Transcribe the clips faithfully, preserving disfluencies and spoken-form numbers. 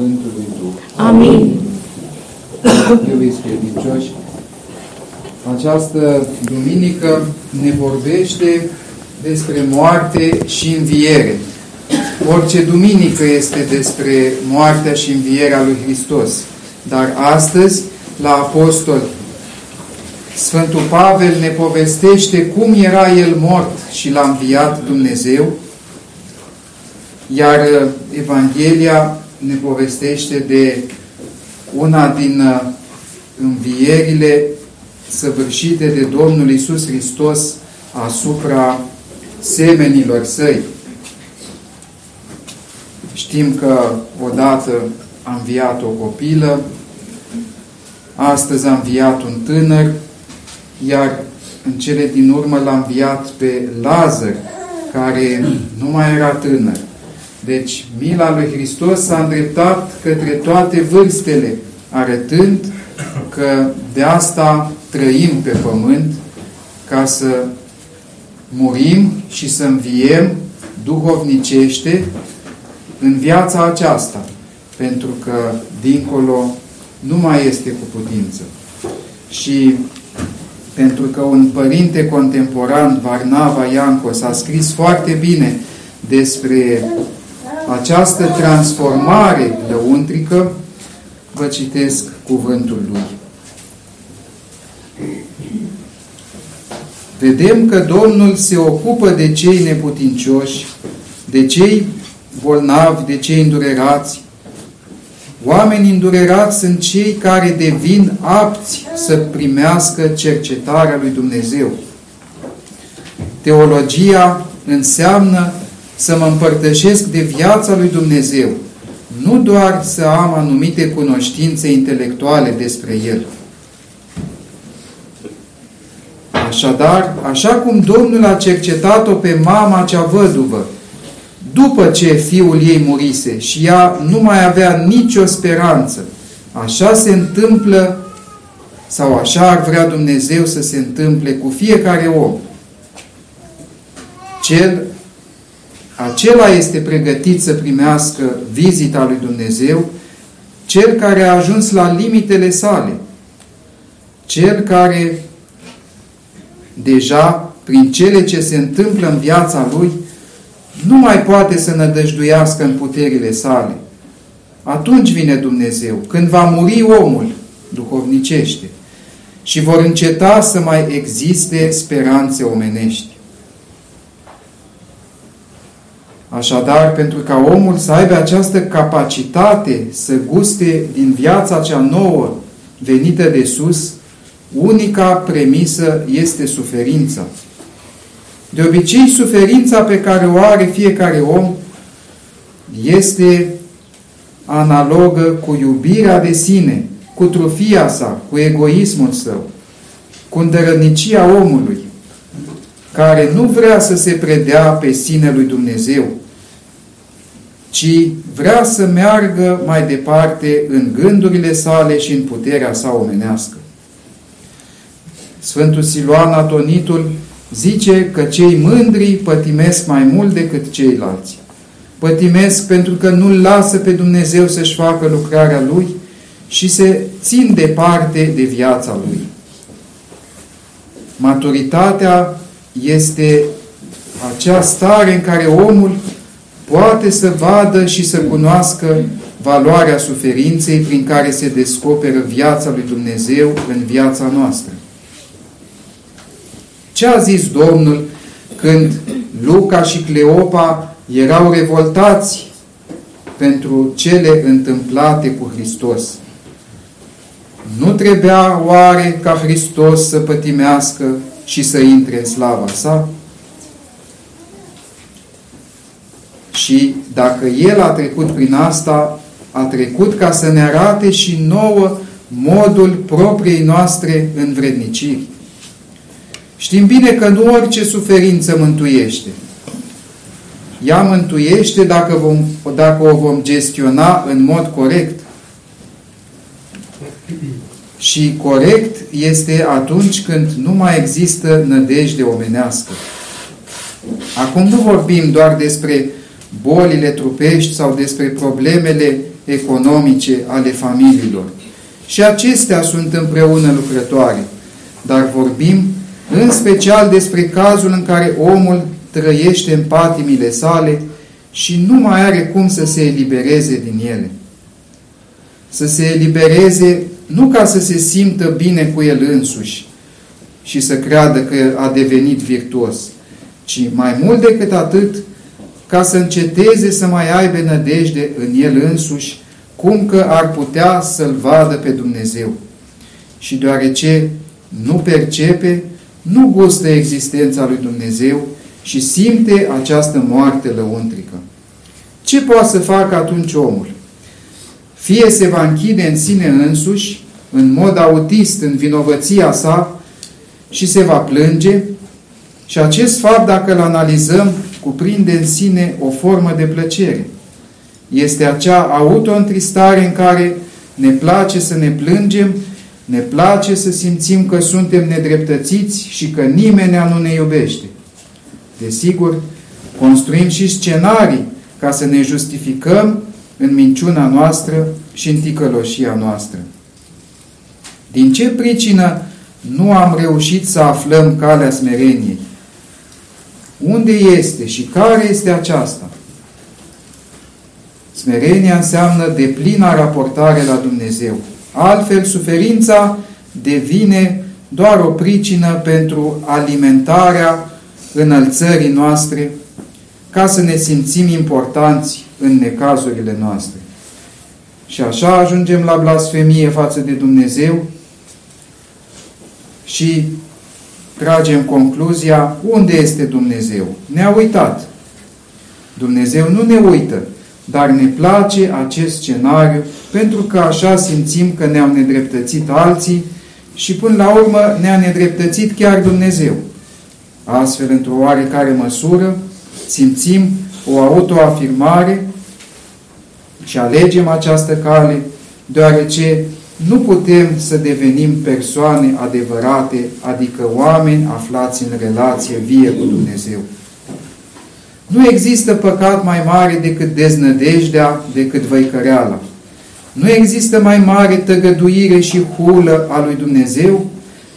Sfântului Duh. Amin. Iubiți credincioși, această duminică ne vorbește despre moarte și înviere. Orice duminică este despre moartea și învierea lui Hristos. Dar astăzi, la apostol, Sfântul Pavel ne povestește cum era el mort și l-a înviat Dumnezeu, iar Evanghelia ne povestește de una din învierile săvârșite de Domnul Iisus Hristos asupra semenilor săi. Știm că odată a înviat o copilă, astăzi a înviat un tânăr, iar în cele din urmă l-a înviat pe Lazar, care nu mai era tânăr. Deci mila lui Hristos s-a îndreptat către toate vârstele, arătând că de asta trăim pe pământ, ca să murim și să înviem duhovnicește în viața aceasta, pentru că dincolo nu mai este cu putință. Și pentru că un părinte contemporan, Varnava Ianco, s-a scris foarte bine despre această transformare lăuntrică, vă citesc cuvântul lui. Vedem că Domnul se ocupă de cei neputincioși, de cei bolnavi, de cei îndurerați. Oamenii îndurerați sunt cei care devin apți să primească cercetarea lui Dumnezeu. Teologia înseamnă să mă împărtășesc de viața lui Dumnezeu, nu doar să am anumite cunoștințe intelectuale despre El. Așadar, așa cum Domnul a cercetat-o pe mama cea văduvă, după ce fiul ei murise și ea nu mai avea nicio speranță, așa se întâmplă, sau așa ar vrea Dumnezeu să se întâmple cu fiecare om. Cel Acela este pregătit să primească vizita lui Dumnezeu, cel care a ajuns la limitele sale, cel care deja, prin cele ce se întâmplă în viața lui, nu mai poate să nădăjduiască în puterile sale. Atunci vine Dumnezeu, când va muri omul, duhovnicește, și vor înceta să mai existe speranțe omenești. Așadar, pentru ca omul să aibă această capacitate să guste din viața cea nouă venită de sus, unica premisă este suferința. De obicei, suferința pe care o are fiecare om este analogă cu iubirea de sine, cu trufia sa, cu egoismul său, cu îndărătnicia omului, care nu vrea să se predea pe sine lui Dumnezeu, ci vrea să meargă mai departe în gândurile sale și în puterea sa omenească. Sfântul Siluan Atonitul zice că cei mândri pătimesc mai mult decât ceilalți. Pătimesc pentru că nu-L lasă pe Dumnezeu să-și facă lucrarea Lui și se țin departe de viața Lui. Maturitatea este acea stare în care omul poate să vadă și să cunoască valoarea suferinței prin care se descoperă viața lui Dumnezeu în viața noastră. Ce a zis Domnul când Luca și Cleopa erau revoltați pentru cele întâmplate cu Hristos? Nu trebuia oare ca Hristos să pătimească și să intre în slava sa? Și dacă El a trecut prin asta, a trecut ca să ne arate și nouă modul propriei noastre învredniciri. Știm bine că nu orice suferință mântuiește. Ea mântuiește dacă, vom, dacă o vom gestiona în mod corect. Și corect este atunci când nu mai există nădejde omenească. Acum nu vorbim doar despre bolile trupești sau despre problemele economice ale familiilor. Și acestea sunt împreună lucrătoare, dar vorbim în special despre cazul în care omul trăiește în patimile sale și nu mai are cum să se elibereze din ele. Să se elibereze nu ca să se simtă bine cu el însuși și să creadă că a devenit virtuos, ci mai mult decât atât, ca să înceteze să mai aibă nădejde în el însuși, cum că ar putea să-L vadă pe Dumnezeu. Și deoarece nu percepe, nu gustă existența lui Dumnezeu și simte această moarte lăuntrică. Ce poate să facă atunci omul? Fie se va închide în sine însuși, în mod autist, în vinovăția sa, și se va plânge, și acest fapt, dacă îl analizăm, cuprinde în sine o formă de plăcere. Este acea auto-întristare în care ne place să ne plângem, ne place să simțim că suntem nedreptățiți și că nimeni nu ne iubește. Desigur, construim și scenarii ca să ne justificăm în minciuna noastră și în ticăloșia noastră. Din ce pricină nu am reușit să aflăm calea smereniei? Unde este și care este aceasta? Smerenia înseamnă deplina raportare la Dumnezeu. Altfel, suferința devine doar o pricină pentru alimentarea înălțării noastre, ca să ne simțim importanți în necazurile noastre. Și așa ajungem la blasfemie față de Dumnezeu și tragem concluzia: unde este Dumnezeu? Ne-a uitat. Dumnezeu nu ne uită, dar ne place acest scenariu pentru că așa simțim că ne-au nedreptățit alții și până la urmă ne-a nedreptățit chiar Dumnezeu. Astfel, într-o oarecare măsură, simțim o autoafirmare și alegem această cale, deoarece nu putem să devenim persoane adevărate, adică oameni aflați în relație vie cu Dumnezeu. Nu există păcat mai mare decât deznădejdea, decât văicăreala. Nu există mai mare tăgăduire și hulă a lui Dumnezeu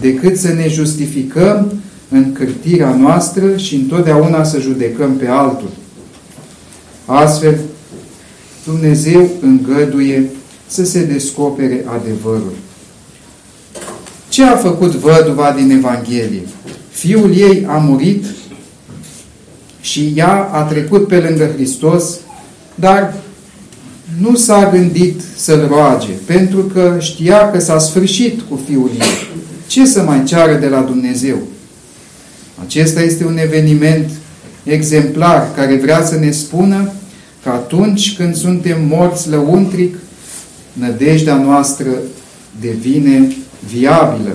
decât să ne justificăm în cârtirea noastră și întotdeauna să judecăm pe altul. Astfel, Dumnezeu îngăduie să se descopere adevărul. Ce a făcut văduva din Evanghelie? Fiul ei a murit și ea a trecut pe lângă Hristos, dar nu s-a gândit să-L roage, pentru că știa că s-a sfârșit cu fiul ei. Ce să mai ceară de la Dumnezeu? Acesta este un eveniment exemplar care vrea să ne spună că atunci când suntem morți lăuntric, nădejdea noastră devine viabilă.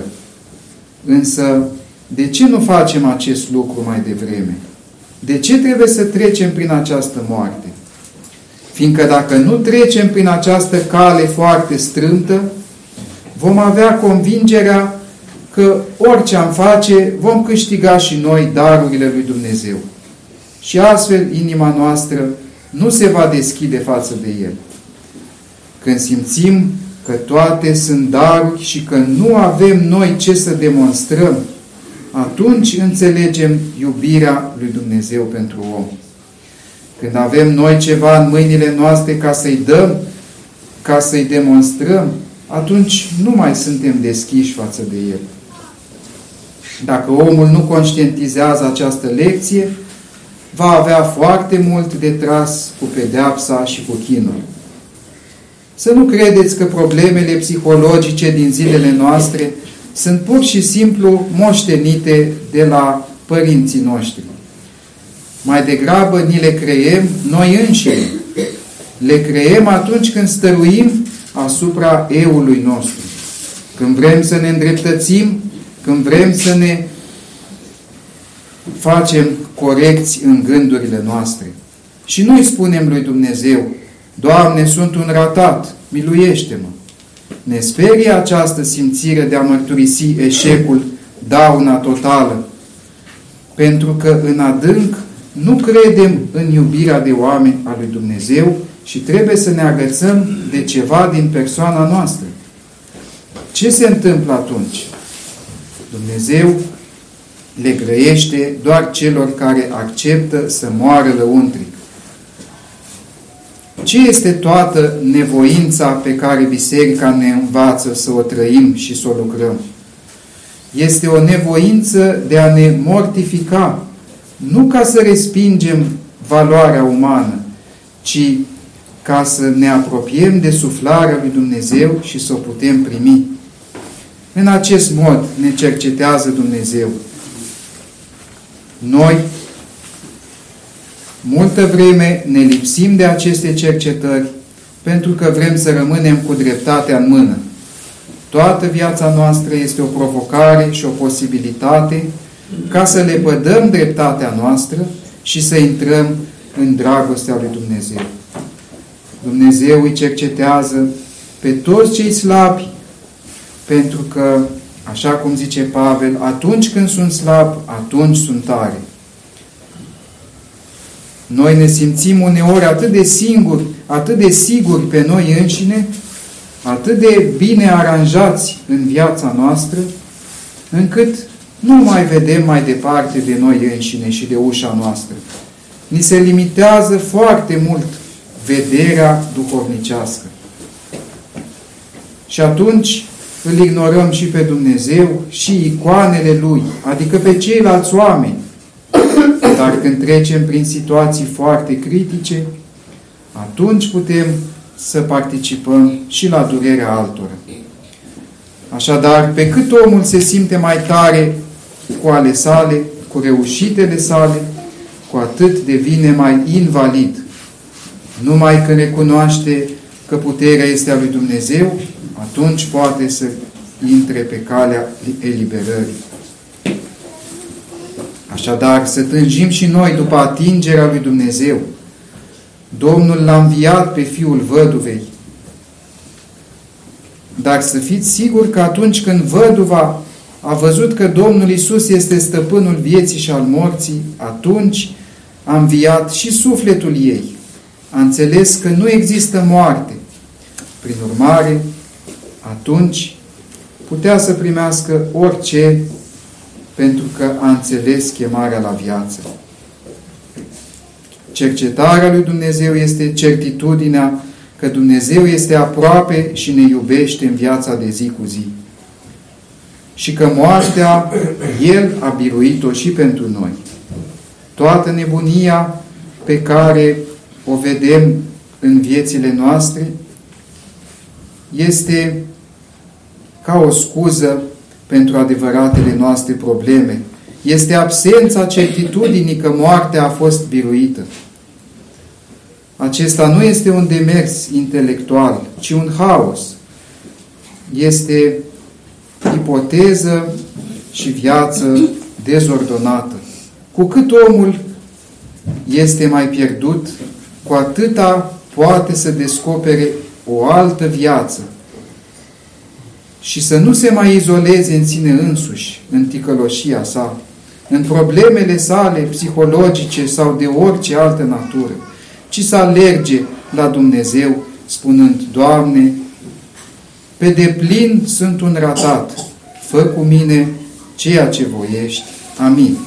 Însă, de ce nu facem acest lucru mai devreme? De ce trebuie să trecem prin această moarte? Fiindcă dacă nu trecem prin această cale foarte strâmtă, vom avea convingerea că orice am face, vom câștiga și noi darurile lui Dumnezeu. Și astfel inima noastră nu se va deschide față de El. Când simțim că toate sunt daruri și că nu avem noi ce să demonstrăm, atunci înțelegem iubirea lui Dumnezeu pentru om. Când avem noi ceva în mâinile noastre ca să-i dăm, ca să-i demonstrăm, atunci nu mai suntem deschiși față de El. Dacă omul nu conștientizează această lecție, va avea foarte mult de tras cu pedeapsa și cu chinul. Să nu credeți că problemele psihologice din zilele noastre sunt pur și simplu moștenite de la părinții noștri. Mai degrabă ni le creem noi înșine. Le creem atunci când stăruim asupra eului nostru. Când vrem să ne îndreptățim, când vrem să ne facem corecți în gândurile noastre. Și nu îi spunem lui Dumnezeu: Doamne, sunt un ratat, miluiește-mă. Ne sperie această simțire de a mărturisi eșecul, dauna totală, pentru că în adânc nu credem în iubirea de oameni a lui Dumnezeu și trebuie să ne agățăm de ceva din persoana noastră. Ce se întâmplă atunci? Dumnezeu le grăiește doar celor care acceptă să moară lăuntric. Ce este toată nevoința pe care Biserica ne învață să o trăim și să o lucrăm? Este o nevoință de a ne mortifica, nu ca să respingem valoarea umană, ci ca să ne apropiem de suflarea lui Dumnezeu și să o putem primi. În acest mod ne cercetează Dumnezeu. Noi, multă vreme, ne lipsim de aceste cercetări pentru că vrem să rămânem cu dreptatea în mână. Toată viața noastră este o provocare și o posibilitate ca să lepădăm dreptatea noastră și să intrăm în dragostea lui Dumnezeu. Dumnezeu îi cercetează pe toți cei slabi, pentru că, așa cum zice Pavel, atunci când sunt slab, atunci sunt tare. Noi ne simțim uneori atât de singuri, atât de siguri pe noi înșine, atât de bine aranjați în viața noastră, încât nu mai vedem mai departe de noi înșine și de ușa noastră. Ni se limitează foarte mult vederea duhovnicească. Și atunci îl ignorăm și pe Dumnezeu și icoanele Lui, adică pe ceilalți oameni. Dar când trecem prin situații foarte critice, atunci putem să participăm și la durerea altora. Așadar, pe cât omul se simte mai tare cu ale sale, cu reușitele sale, cu atât devine mai invalid. Numai când recunoaște că puterea este a lui Dumnezeu, atunci poate să intre pe calea eliberării. Așadar, să tânjim și noi după atingerea lui Dumnezeu. Domnul l-a înviat pe fiul văduvei. Dar să fiți siguri că atunci când văduva a văzut că Domnul Iisus este stăpânul vieții și al morții, atunci a înviat și sufletul ei. A înțeles că nu există moarte. Prin urmare, atunci putea să primească orice, pentru că a înțeles chemarea la viață. Cercetarea lui Dumnezeu este certitudinea că Dumnezeu este aproape și ne iubește în viața de zi cu zi. Și că moartea El a biruit-o și pentru noi. Toată nebunia pe care o vedem în viețile noastre este ca o scuză pentru adevăratele noastre probleme. Este absența certitudinii că moartea a fost biruită. Acesta nu este un demers intelectual, ci un haos. Este ipoteză și viață dezordonată. Cu cât omul este mai pierdut, cu atâta poate să descopere o altă viață și să nu se mai izoleze în sine însuși, în ticăloșia sa, în problemele sale psihologice sau de orice altă natură, ci să alerge la Dumnezeu, spunând: Doamne, pe deplin sunt un ratat, fă cu mine ceea ce voiești. Amin.